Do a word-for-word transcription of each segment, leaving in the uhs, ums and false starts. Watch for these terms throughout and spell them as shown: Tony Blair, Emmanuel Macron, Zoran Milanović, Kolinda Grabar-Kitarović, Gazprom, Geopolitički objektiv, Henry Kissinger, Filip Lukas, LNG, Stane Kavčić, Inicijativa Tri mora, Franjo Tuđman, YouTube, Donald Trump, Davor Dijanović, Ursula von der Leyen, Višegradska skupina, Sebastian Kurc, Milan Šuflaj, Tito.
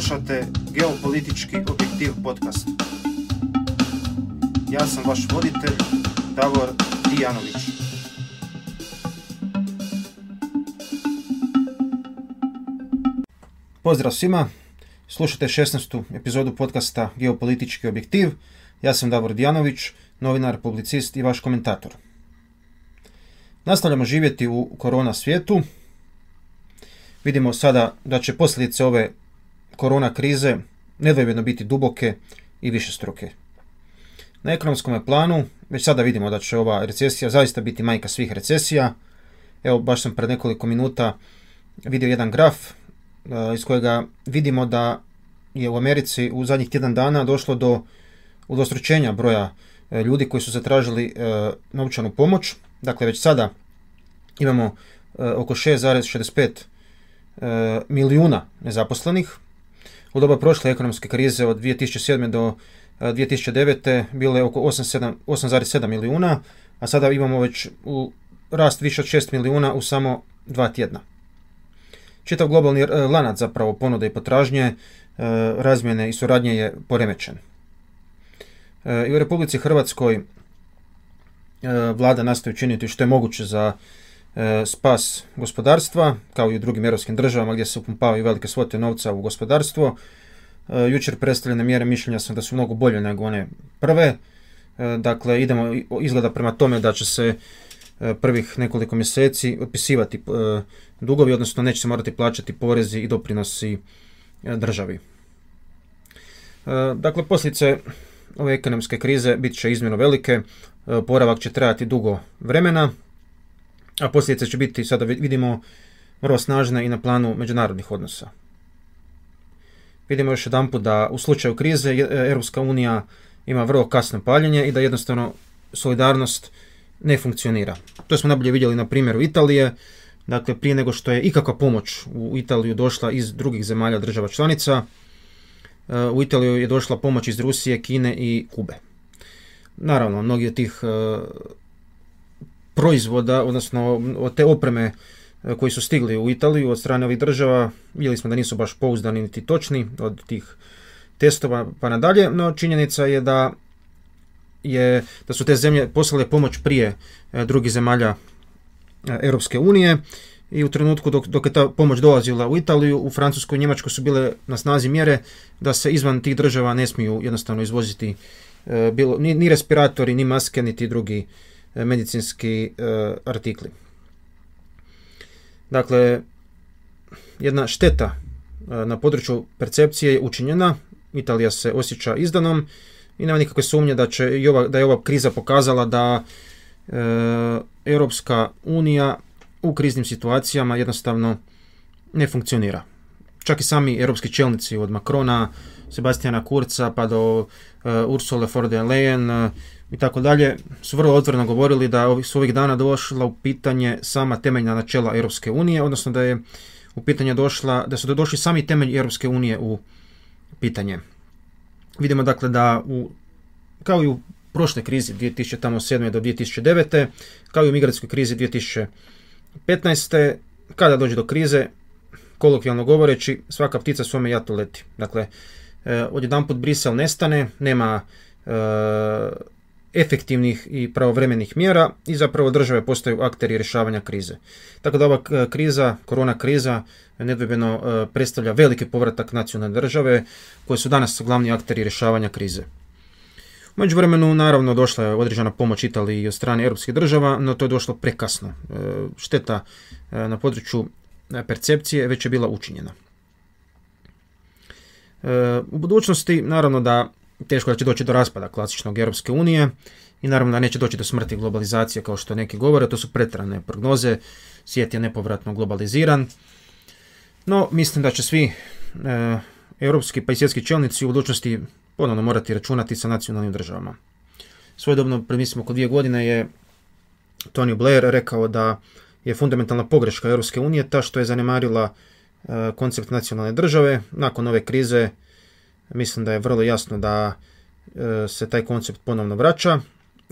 Slušate Geopolitički objektiv podcast. Ja sam vaš voditelj Davor Dijanović. Pozdrav svima, slušate šesnaestu epizodu podcasta Geopolitički objektiv. Ja sam Davor Dijanović, novinar, publicist i vaš komentator. Nastavljamo živjeti u korona svijetu. Vidimo sada da će posljedice ove korona krize nedvojbeno biti duboke i višestruke. Na ekonomskom planu već sada vidimo da će ova recesija zaista biti majka svih recesija. Evo, baš sam pred nekoliko minuta vidio jedan graf iz kojega vidimo da je u Americi u zadnjih tjedan dana došlo do udvostručenja broja ljudi koji su zatražili novčanu pomoć. Dakle, već sada imamo oko šest zarez šezdeset pet milijuna nezaposlenih. U doba prošle ekonomske krize od dvije tisuće sedme do dvije tisuće devete bilo je oko osam zarez sedam milijuna, a sada imamo već u rast više od šest milijuna u samo dva tjedna. Čitav globalni lanac zapravo ponude i potražnje, razmjene i suradnje je poremećen. I u Republici Hrvatskoj vlada nastoji učiniti što je moguće za spas gospodarstva, kao i u drugim europskim državama gdje se upumpavaju velike svote novca u gospodarstvo. Jučer predstavljene mjere, mišljenja sam da su mnogo bolje nego one prve. Dakle, idemo, izgleda prema tome da će se prvih nekoliko mjeseci otpisivati dugovi, odnosno neće se morati plaćati porezi i doprinosi državi. Dakle, posljedice ove ekonomske krize bit će izmjerno velike, oporavak će trajati dugo vremena, a posljedice će biti, sada vidimo, vrlo snažne i na planu međunarodnih odnosa. Vidimo još jedanput da u slučaju krize Europska unija ima vrlo kasno paljenje i da jednostavno solidarnost ne funkcionira. To smo najbolje vidjeli na primjeru Italije. Dakle, prije nego što je ikakva pomoć u Italiju došla iz drugih zemalja država članica, u Italiju je došla pomoć iz Rusije, Kine i Kube. Naravno, mnogi od tih proizvoda, odnosno od te opreme koji su stigli u Italiju od strane ovih država, vidjeli smo da nisu baš pouzdani niti točni od tih testova pa nadalje, no činjenica je da, je, da su te zemlje poslale pomoć prije drugih zemalja Europske unije i u trenutku dok, dok je ta pomoć dolazila u Italiju, u Francuskoj i Njemačkoj su bile na snazi mjere da se izvan tih država ne smiju jednostavno izvoziti bilo, ni, ni respiratori, ni maske, niti drugi medicinski e, artikli. Dakle, jedna šteta e, na području percepcije je učinjena, Italija se osjeća izdanom i nema nikakve sumnje da, će i ova, da je ova kriza pokazala da e, Europska unija u kriznim situacijama jednostavno ne funkcionira. Čak i sami europski čelnici, od Macrona, Sebastiana Kurca pa do e, Ursule von der Leyen e, i tako dalje, su vrlo otvoreno govorili da su ovih dana došla u pitanje sama temeljna načela Europske unije, odnosno da je u pitanje došla, da su došli sami temelji Europske unije u pitanje. Vidimo dakle da u, kao i u prošloj krizi dvije tisuće sedme do dvije tisuće devete, kao i u migrantskoj krizi dvije tisuće petnaeste, kada dođe do krize, kolokvijalno govoreći, svaka ptica svome jato leti. Dakle, odjedanput Brisel nestane, nema e, efektivnih i pravovremenih mjera i zapravo države postaju akteri rješavanja krize. Tako da ova kriza, korona kriza, nedvojbeno predstavlja veliki povratak nacionalne države koje su danas glavni akteri rješavanja krize. U međuvremenu naravno došla je određena pomoć Italiji od strane europskih država, no to je došlo prekasno. Šteta na području percepcije već je bila učinjena. U budućnosti naravno da teško da će doći do raspada klasičnog Europske unije i naravno da neće doći do smrti globalizacije kao što neki govore, to su pretrane prognoze, svijet je nepovratno globaliziran. No, mislim da će svi e, europski pa i svjetski čelnici u budućnosti ponovno morati računati sa nacionalnim državama. Svojedobno, pred mislim oko dvije godine, je Tony Blair rekao da je fundamentalna pogreška Europske unije ta što je zanemarila e, koncept nacionalne države. Nakon ove krize mislim da je vrlo jasno da se taj koncept ponovno vraća,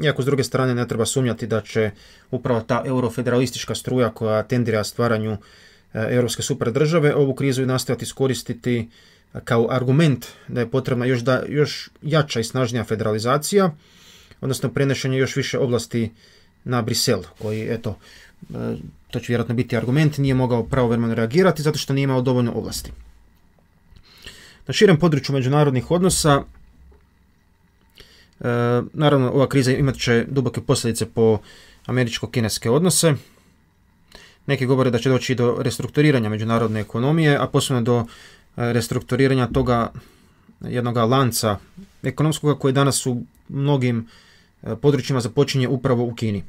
iako s druge strane ne treba sumnjati da će upravo ta eurofederalistička struja koja tendira stvaranju europske superdržave ovu krizu i nastojati iskoristiti kao argument da je potrebna još, da, još jača i snažnija federalizacija, odnosno prenošenje još više oblasti na Brisel, koji, eto, to će vjerojatno biti argument, nije mogao pravovremeno reagirati zato što nije imao dovoljno ovlasti. Na širem području međunarodnih odnosa, naravno, ova kriza imat će duboke posljedice po američko-kineske odnose. Neki govore da će doći do restrukturiranja međunarodne ekonomije, a posebno do restrukturiranja toga jednog lanca ekonomskog koji danas u mnogim područjima započinje upravo u Kini.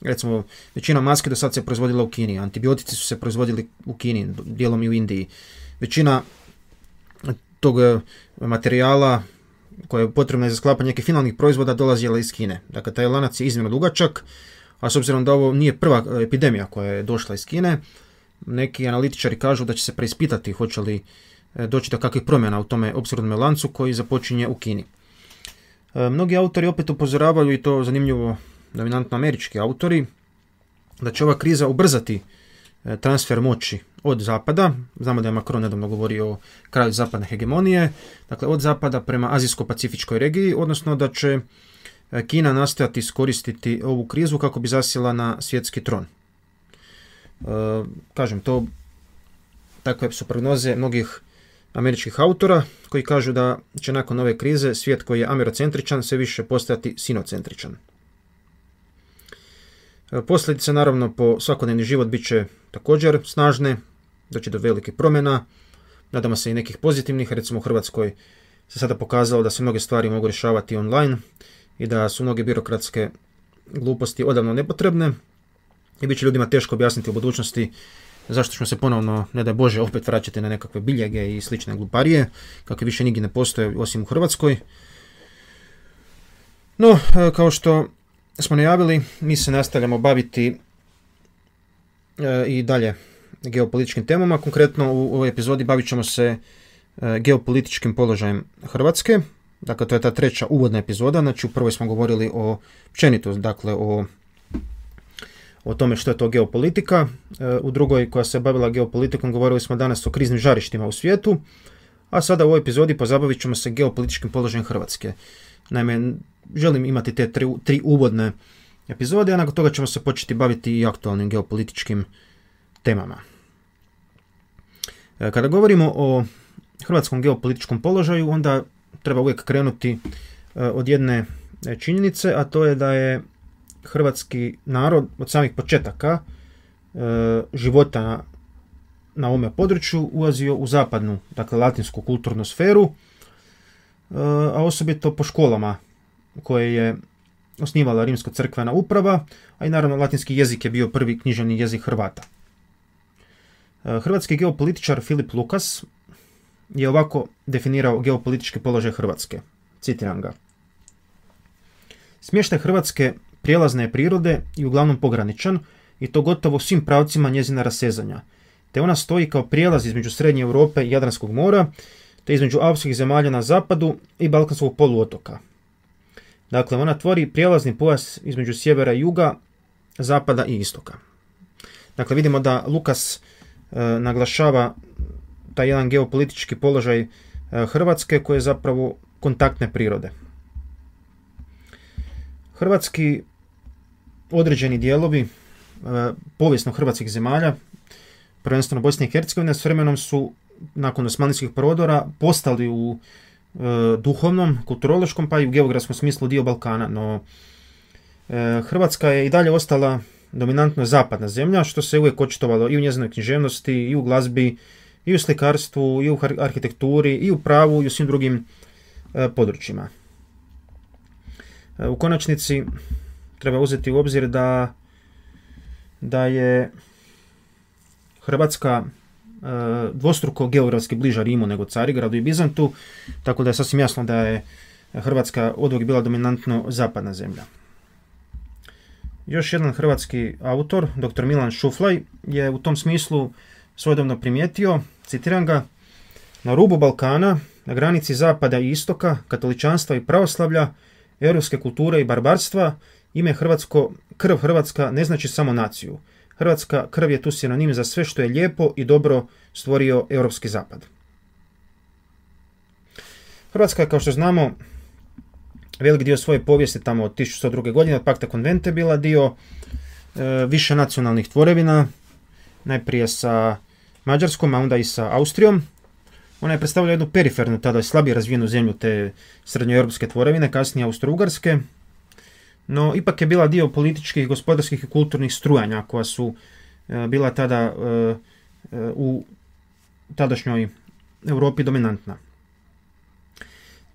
Recimo, većina maske do sad se proizvodila u Kini, antibiotici su se proizvodili u Kini, dijelom i u Indiji. Većina tog materijala koje je potrebno za sklapanje nekih finalnih proizvoda dolazila iz Kine. Dakle, taj lanac je iznimno dugačak, a s obzirom da ovo nije prva epidemija koja je došla iz Kine, neki analitičari kažu da će se preispitati hoće li doći do kakvih promjena u tome opskrbnome lancu koji započinje u Kini. Mnogi autori opet upozoravaju, i to zanimljivo dominantno američki autori, da će ova kriza ubrzati transfer moći od zapada. Znamo da je Macron nedavno govorio o kraju zapadne hegemonije, dakle od zapada prema azijsko-pacifičkoj regiji, odnosno da će Kina nastojati iskoristiti ovu krizu kako bi zasjela na svjetski tron. E, kažem, to takve su prognoze mnogih američkih autora koji kažu da će nakon ove krize svijet koji je amerocentričan sve više postajati sinocentričan. E, posljedice naravno po svakodnevni život bit će također snažne, doći do velikih promjena, nadamo se i nekih pozitivnih, recimo u Hrvatskoj se sada pokazalo da se mnoge stvari mogu rješavati online i da su mnoge birokratske gluposti odavno nepotrebne i bit će ljudima teško objasniti u budućnosti zašto ćemo se ponovno, ne daj Bože, opet vraćati na nekakve biljege i slične gluparije, kakve više nigdje ne postoje osim u Hrvatskoj. No, kao što smo najavili, mi se nastavljamo baviti i dalje geopolitičkim temama. Konkretno u ovoj epizodi bavit ćemo se geopolitičkim položajem Hrvatske. Dakle, to je ta treća uvodna epizoda, znači u prvoj smo govorili o općenito, dakle o, o tome što je to geopolitika, u drugoj koja se bavila geopolitikom govorili smo danas o kriznim žarištima u svijetu, a sada u ovoj epizodi pozabavit ćemo se geopolitičkim položajem Hrvatske. Naime, želim imati te tri, tri uvodne epizode, a nakon toga ćemo se početi baviti i aktualnim geopolitičkim temama. Kada govorimo o hrvatskom geopolitičkom položaju, onda treba uvijek krenuti od jedne činjenice, a to je da je hrvatski narod od samih početaka života na ovome području ulazio u zapadnu, dakle latinsku kulturnu sferu, a osobito po školama koje je osnivala rimsko-crkvena uprava, a i naravno latinski jezik je bio prvi književni jezik Hrvata. Hrvatski geopolitičar Filip Lukas je ovako definirao geopolitički položaj Hrvatske. Citiram ga. Smještaj Hrvatske prijelazne je prirode i uglavnom pograničan, i to gotovo svim pravcima njezina rasezanja, te ona stoji kao prijelaz između Srednje Europe i Jadranskog mora, te između alpskih zemalja na zapadu i Balkanskog poluotoka. Dakle, ona tvori prijelazni pojas između sjevera i juga, zapada i istoka. Dakle, vidimo da Lukas e, naglašava taj jedan geopolitički položaj Hrvatske koji je zapravo kontaktne prirode. Hrvatski određeni dijelovi povijesno hrvatskih zemalja, prvenstveno Bosne i Hercegovine, s vremenom su nakon osmanlijskih prodora postali u duhovnom, kulturološkom pa i u geografskom smislu dio Balkana, no Hrvatska je i dalje ostala dominantno zapadna zemlja, što se uvijek očitovalo i u njezinoj književnosti i u glazbi i u slikarstvu, i u arhitekturi, i u pravu, i u svim drugim e, područjima. E, u konačnici treba uzeti u obzir da, da je Hrvatska e, dvostruko geografski bliža Rimu nego Carigradu i Bizantu, tako da je sasvim jasno da je Hrvatska odvijek bila dominantno zapadna zemlja. Još jedan hrvatski autor, doktor Milan Šuflaj, je u tom smislu svojedobno primijetio, citiram ga, na rubu Balkana, na granici zapada i istoka, katoličanstva i pravoslavlja, europske kulture i barbarstva, ime Hrvatsko, krv Hrvatska ne znači samo naciju. Hrvatska krv je tu sinonim za sve što je lijepo i dobro stvorio europski zapad. Hrvatska je, kao što znamo, velik dio svoje povijesti tamo od tisuću sto druge. godine, od Pakta Konvente, bila dio e, više nacionalnih tvorevina, najprije sa Mađarskom, a onda i sa Austrijom. Ona je predstavljala jednu perifernu, tada slabije razvijenu zemlju te srednjoeuropske tvorevine, kasnije Austro-Ugarske, no ipak je bila dio političkih, gospodarskih i kulturnih strujanja koja su e, bila tada e, u tadašnjoj Europi dominantna.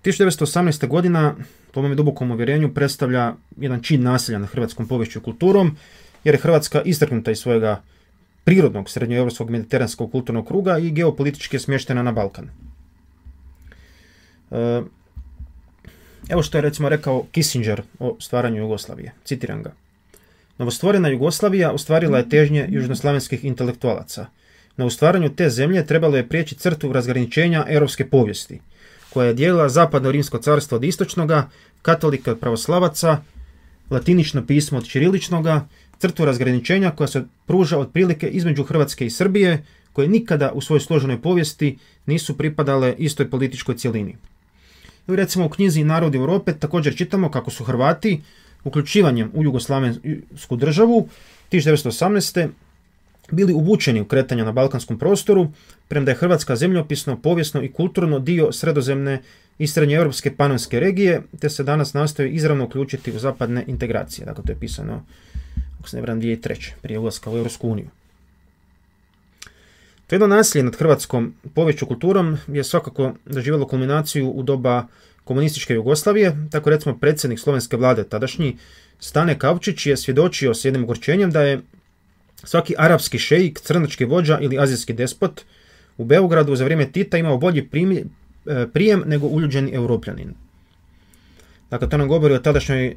tisuću devetsto osamnaesta. godina, po mom dubokom uvjerenju, predstavlja jedan čin nasilja na hrvatskom poviješću i kulturom, jer je Hrvatska istaknuta iz svojega prirodnog srednjoeuropskog mediteranskog kulturnog kruga i geopolitički je smještena na Balkan. Evo što je recimo rekao Kissinger o stvaranju Jugoslavije. Citiram ga. Novostvorena Jugoslavija ostvarila je težnje južnoslavenskih intelektualaca. Na ustvaranju te zemlje trebalo je prijeći crtu razgraničenja europske povijesti, koja je dijelila zapadno rimsko carstvo od istočnoga, katolika od pravoslavaca, latinično pismo od čiriličnoga, crtu razgraničenja koja se pruža otprilike između Hrvatske i Srbije, koje nikada u svojoj složenoj povijesti nisu pripadale istoj političkoj cjelini. I recimo u knjizi Narodi Europe također čitamo kako su Hrvati, uključivanjem u jugoslavensku državu tisuću devetsto osamnaeste. bili uvučeni u kretanja na balkanskom prostoru, premda je Hrvatska zemljopisno, povijesno i kulturno dio sredozemne i srednjoeuropske panonske regije, te se danas nastoji izravno uključiti u zapadne integracije. Dakle, to je pisano, ako se ne varam, dvije tisuće treće. prije ulaska u Europsku uniju. To jedno nasilje nad hrvatskom poviješću kulturom je svakako doživjelo kulminaciju u doba komunističke Jugoslavije. Tako recimo predsjednik slovenske vlade tadašnji Stane Kavčić je svjedočio s jednim ogorčenjem da je svaki arapski šejik, crnački vođa ili azijski despot u Beogradu za vrijeme Tita imao bolji primi, prijem nego uljuđeni europljanin. Dakle, to nam govori o tadašnjoj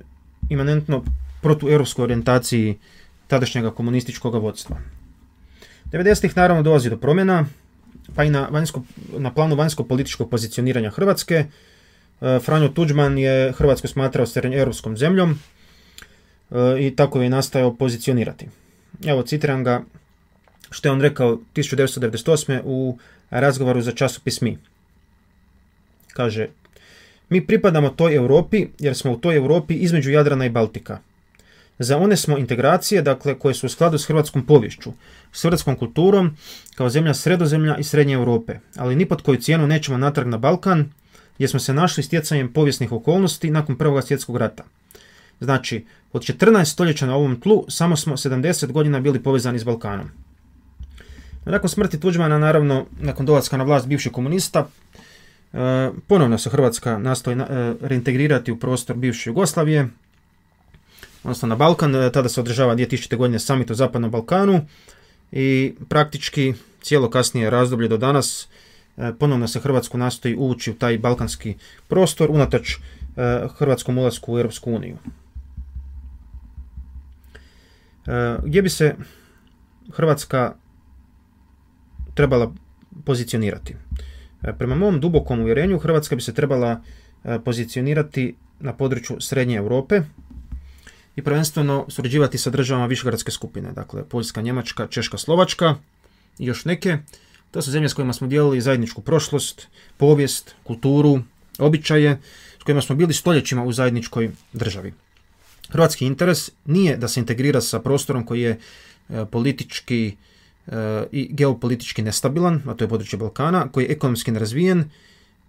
imanentno protueuropskoj orijentaciji tadašnjega komunističkog vodstva. devedesetih naravno dolazi do promjena, pa i na, vanjsko, na planu vanjsko-političkog pozicioniranja Hrvatske. Franjo Tuđman je Hrvatsku smatrao srednjoeuropskom zemljom i tako je nastojao pozicionirati. Evo, citiram ga što je on rekao tisuću devetsto devedeset osme. u razgovoru za časopis Mi. Kaže, mi pripadamo toj Europi jer smo u toj Europi između Jadrana i Baltika. Za one smo integracije, dakle, koje su u skladu s hrvatskom poviješću, s hrvatskom kulturom, kao zemlja sredozemlja i srednje Europe. Ali ni pod koju cijenu nećemo natrag na Balkan, jer smo se našli stjecanjem povijesnih okolnosti nakon Prvog svjetskog rata. Znači, od četrnaest stoljeća na ovom tlu samo smo sedamdeset godina bili povezani s Balkanom. Nakon smrti Tuđmana, naravno, nakon dolaska na vlast bivših komunista, ponovno se Hrvatska nastoji reintegrirati u prostor bivše Jugoslavije, odnosno na Balkan. Tada se održava dvije tisućite. godine summit o Zapadnom Balkanu i praktički cijelo kasnije razdoblje do danas ponovno se Hrvatsku nastoji uvući u taj balkanski prostor unatoč hrvatskom ulasku u Europsku uniju. Gdje bi se Hrvatska trebala pozicionirati? Prema mom dubokom uvjerenju, Hrvatska bi se trebala pozicionirati na području Srednje Europe i prvenstveno surađivati sa državama višegradske skupine, dakle Poljska, Njemačka, Češka, Slovačka i još neke. To su zemlje s kojima smo dijelili zajedničku prošlost, povijest, kulturu, običaje, s kojima smo bili stoljećima u zajedničkoj državi. Hrvatski interes nije da se integrira sa prostorom koji je e, politički e, i geopolitički nestabilan, a to je područje Balkana, koji je ekonomski nerazvijen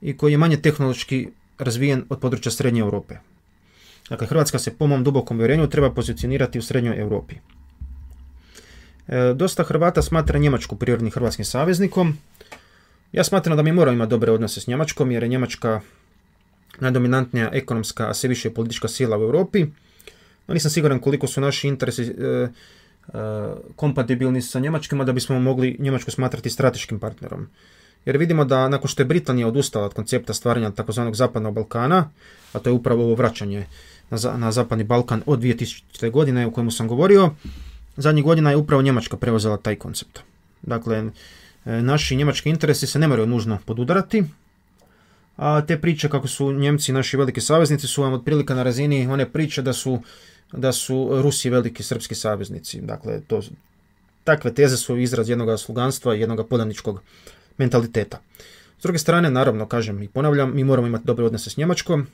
i koji je manje tehnološki razvijen od područja Srednje Europe. Dakle, Hrvatska se po mom dubokom uvjerenju treba pozicionirati u Srednjoj Europi. E, dosta Hrvata smatra Njemačku prirodnim hrvatskim saveznikom. Ja smatram da mi moramo imati dobre odnose s Njemačkom, jer je Njemačka najdominantnija ekonomska, a sve više politička sila u Europi. No, nisam siguran koliko su naši interesi e, e, kompatibilni sa Njemačkima da bismo mogli Njemačku smatrati strateškim partnerom. Jer vidimo da nakon što je Britanija odustala od koncepta stvaranja tzv. Zapadnog Balkana, a to je upravo ovo vraćanje na, na Zapadni Balkan od dvije tisućite. godine o kojemu sam govorio, zadnjih godina je upravo Njemačka preuzela taj koncept. Dakle, e, naši njemački interesi se ne moraju nužno podudarati, a te priče kako su Njemci naši veliki saveznici su vam otprilike na razini one priče da su, da su Rusi veliki srpski saveznici. Dakle, to, takve teze su izraz jednog sluganstva i jednog podaničkog mentaliteta. S druge strane, naravno, kažem i ponavljam, mi moramo imati dobre odnose s Njemačkom,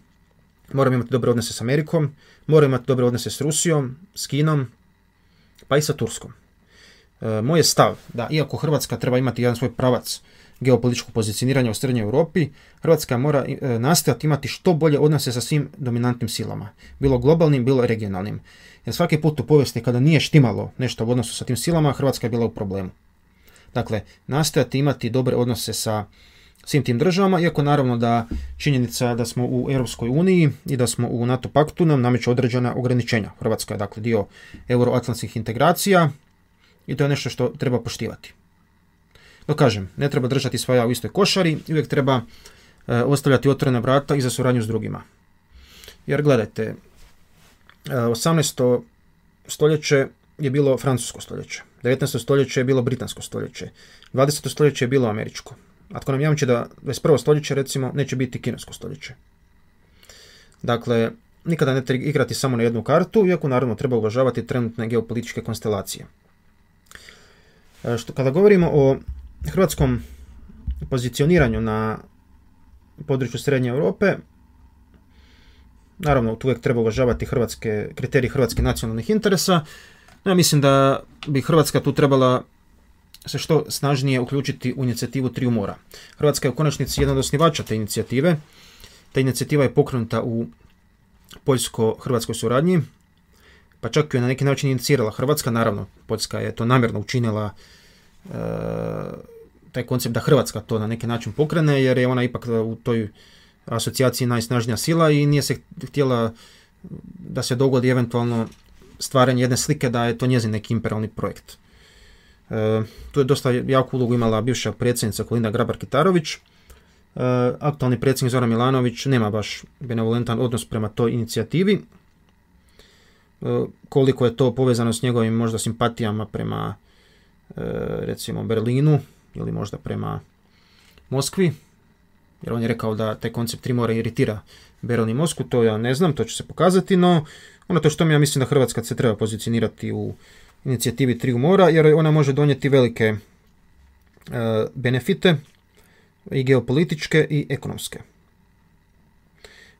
moramo imati dobre odnose s Amerikom, moramo imati dobre odnose s Rusijom, s Kinom, pa i sa Turskom. E, moj je stav da, iako Hrvatska treba imati jedan svoj pravac geopolitičkog pozicioniranja u srednjoj Europi, Hrvatska mora e, nastojati imati što bolje odnose sa svim dominantnim silama, bilo globalnim, bilo regionalnim. Jer svaki put u povijesti kada nije štimalo nešto u odnosu sa tim silama, Hrvatska je bila u problemu. Dakle, nastojati imati dobre odnose sa svim tim državama, iako naravno da činjenica da smo u Europskoj uniji i da smo u NATO paktu nam nameću određena ograničenja. Hrvatska je dakle dio euroatlantskih integracija i to je nešto što treba poštivati. No kažem, ne treba držati svaja u istoj košari, uvijek treba e, ostavljati otvorena vrata i za suradnju s drugima. Jer gledajte, osamnaesto stoljeće je bilo francusko stoljeće, devetnaesto stoljeće je bilo britansko stoljeće, dvadeseto stoljeće je bilo američko. A tko nam jamči da dvadeset prvo stoljeće, recimo, neće biti kinesko stoljeće. Dakle, nikada ne treba igrati samo na jednu kartu, iako naravno treba uvažavati trenutne geopolitičke konstelacije. Što, kada govorimo o hrvatskom pozicioniranju na području Srednje Europe, naravno, tu uvijek treba uvažavati hrvatske, kriterije hrvatskih nacionalnih interesa. No, ja mislim da bi Hrvatska tu trebala se što snažnije uključiti u inicijativu Triju mora. Hrvatska je u konačnici jedan od osnivača te inicijative. Ta inicijativa je pokrenuta u poljsko-hrvatskoj suradnji, pa čak ju je na neki način inicirala Hrvatska. Naravno, Poljska je to namjerno učinila, e, taj koncept da Hrvatska to na neki način pokrene, jer je ona ipak u toj asocijaciji najsnažnija sila i nije se htjela da se dogodi eventualno stvaranje jedne slike da je to njezin neki imperialni projekt. E, tu je dosta jaku ulogu imala bivša predsjednica Kolinda Grabar-Kitarović. E, aktualni predsjednik Zoran Milanović nema baš benevolentan odnos prema toj inicijativi. E, koliko je to povezano s njegovim možda simpatijama prema e, recimo Berlinu ili možda prema Moskvi, jer on je rekao da taj koncept tri mora iritira Berlin i Moskvu, to ja ne znam, to će se pokazati, no ono to što mi ja mislim da Hrvatska se treba pozicionirati u inicijativi Triju mora, jer ona može donijeti velike e, benefite i geopolitičke i ekonomske.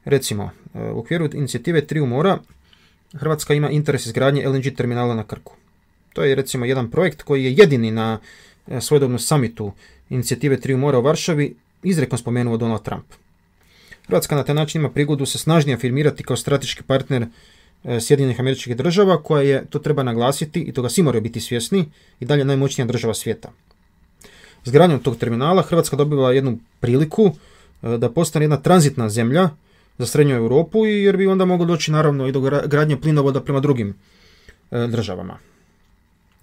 Recimo, e, u okviru inicijative Triju mora Hrvatska ima interes izgradnje el en ge terminala na Krku. To je recimo jedan projekt koji je jedini na e, svojedobnom samitu inicijative Triju mora u Varšavi izrekom spomenuo Donald Trump. Hrvatska na taj način ima prigodu se snažnije afirmirati kao strateški partner Sjedinjenih Američkih Država, koja je, to treba naglasiti i toga svi moraju biti svjesni, i dalje najmoćnija država svijeta. Izgradnjom tog terminala Hrvatska dobila jednu priliku da postane jedna tranzitna zemlja za Srednju Europu, jer bi onda moglo doći naravno i do gradnje plinovoda prema drugim državama.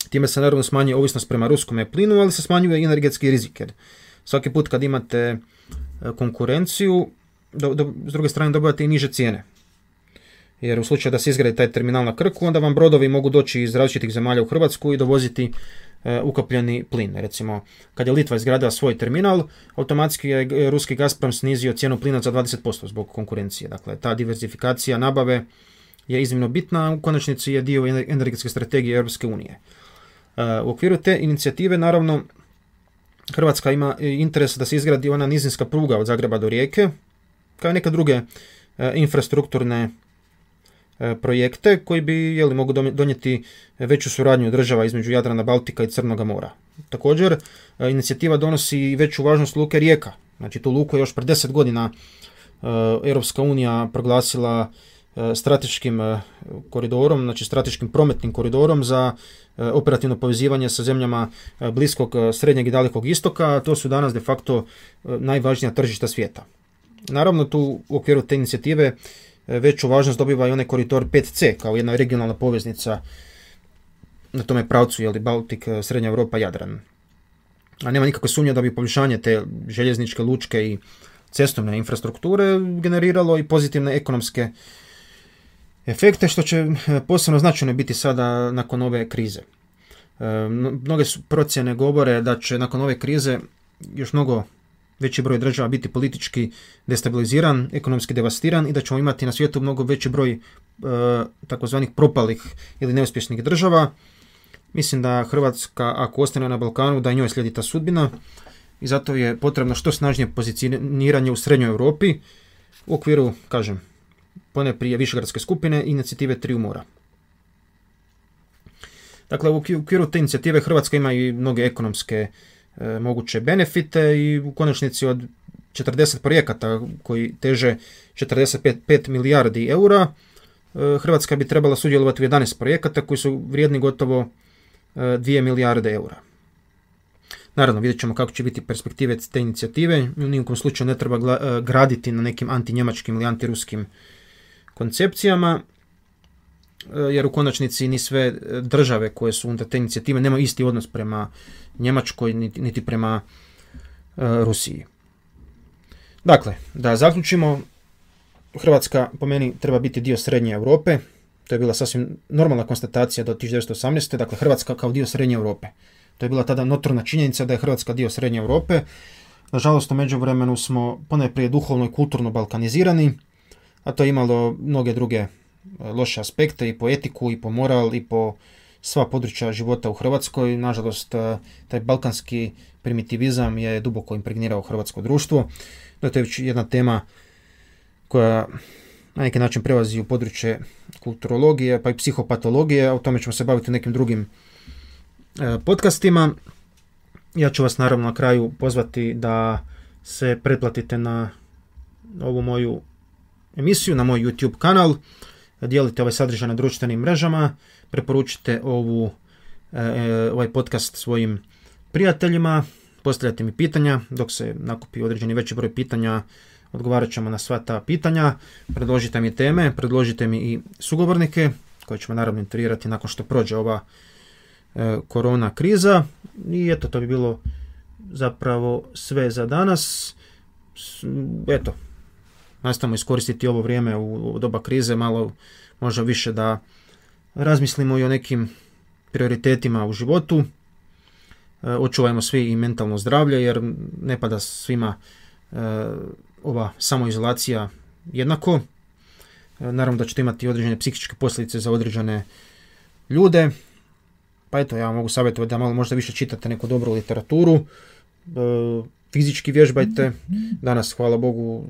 Time se naravno smanjuje ovisnost prema ruskom plinu, ali se smanjuje i energetski rizik, jer svaki put kad imate konkurenciju, do, do, s druge strane dobivate i niže cijene. Jer u slučaju da se izgradi taj terminal na Krku, onda vam brodovi mogu doći iz različitih zemalja u Hrvatsku i dovoziti e, ukapljeni plin. Recimo, kad je Litva izgradila svoj terminal, automatski je ruski Gazprom snizio cijenu plina za dvadeset posto zbog konkurencije. Dakle, ta diversifikacija nabave je iznimno bitna, u konačnici je dio energetske strategije Europske unije. E, u okviru te inicijative, naravno, Hrvatska ima interes da se izgradi ona nizinska pruga od Zagreba do Rijeke, kao i neke druge e, infrastrukturne e, projekte koji bi jeli, mogu donijeti veću suradnju država između Jadrana, Baltika i Crnog mora. Također, e, inicijativa donosi i veću važnost luke Rijeka. Znači, tu luku je još pred deset godina e, Europska unija proglasila e, strateškim e, koridorom, znači strateškim prometnim koridorom za e, operativno povezivanje sa zemljama e, bliskog, srednjeg i dalekog istoka. To su danas de facto e, najvažnija tržišta svijeta. Naravno, tu u okviru te inicijative veću važnost dobiva i onaj koridor pet ce kao jedna regionalna poveznica na tome pravcu, jeli Baltik, Srednja Europa, Jadran. A nema nikakve sumnje da bi poboljšanje te željezničke, lučke i cestovne infrastrukture generiralo i pozitivne ekonomske efekte, što će posebno značajno biti sada nakon ove krize. Mnoge su procjene govore da će nakon ove krize još mnogo veći broj država biti politički destabiliziran, ekonomski devastiran i da ćemo imati na svijetu mnogo veći broj e, takozvanih propalih ili neuspješnih država. Mislim da Hrvatska, ako ostane na Balkanu, da i njoj slijedi ta sudbina. i zato je potrebno što snažnije pozicioniranje u srednjoj Europi u okviru, kažem, pone prije Višegradske skupine i inicijative Triju mora. Dakle, u okviru te inicijative Hrvatska ima i mnoge ekonomske e, moguće benefite i u konačnici od četrdeset projekata koji teže četrdeset pet milijardi eura, e, Hrvatska bi trebala sudjelovati u jedanaest projekata koji su vrijedni gotovo e, dvije milijarde eura. Naravno, vidjet ćemo kako će biti perspektive te inicijative. U nijekom slučaju ne treba gla, graditi na nekim antinjemačkim ili antiruskim koncepcijama, jer u konačnici ni sve države koje su unutar te inicijative nemaju isti odnos prema Njemačkoj niti, niti prema uh, Rusiji. Dakle, da zaključimo, Hrvatska po meni treba biti dio srednje Europe. To je bila sasvim normalna konstatacija do tisuću devetsto osamnaeste. Dakle, Hrvatska kao dio srednje Europe. To je bila tada notorna činjenica da je Hrvatska dio srednje Europe. Nažalost, u međuvremenu smo ponajprije duhovno i kulturno balkanizirani, a to je imalo mnoge druge loše aspekte i po etiku, i po moral, i po sva područja života u Hrvatskoj. Nažalost, taj balkanski primitivizam je duboko impregnirao hrvatsko društvo. To je već jedna tema koja na neki način prelazi u područje kulturologije, pa i psihopatologije, a o tome ćemo se baviti u nekim drugim podcastima. Ja ću vas naravno na kraju pozvati da se pretplatite na ovu moju emisiju, na moj YouTube kanal, dijelite ovaj sadržaj na društvenim mrežama, preporučite ovu, e, ovaj podcast svojim prijateljima, postavljajte mi pitanja, dok se nakupi određeni veći broj pitanja, odgovarat ćemo na sva ta pitanja, predložite mi teme, predložite mi i sugovornike, koje ćemo naravno intervjuirati nakon što prođe ova e, korona kriza. I eto, to bi bilo zapravo sve za danas. Eto, nastavimo iskoristiti ovo vrijeme u doba krize, malo možda više da razmislimo i o nekim prioritetima u životu. Očuvajmo svi i mentalno zdravlje, jer ne pada svima ova samoizolacija jednako. Naravno da ćete imati određene psihičke posljedice za određene ljude. Pa eto, ja vam mogu savjetovati da malo možda više čitate neku dobru literaturu, fizički vježbajte. Danas, hvala Bogu,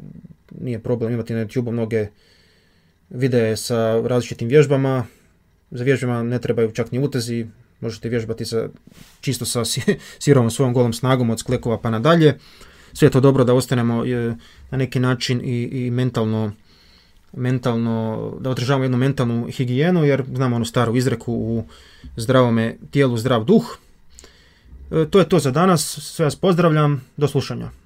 nije problem imati na YouTube mnoge videe sa različitim vježbama. Za vježbama ne trebaju čak ni utezi, možete vježbati sa, čisto sa sirovom svojom golom snagom od sklekova pa nadalje. Sve je to dobro da ostanemo na neki način i, i mentalno, mentalno, da održavamo jednu mentalnu higijenu, jer znamo onu staru izreku, u zdravome tijelu zdrav duh. To je to za danas, sve vas pozdravljam, do slušanja.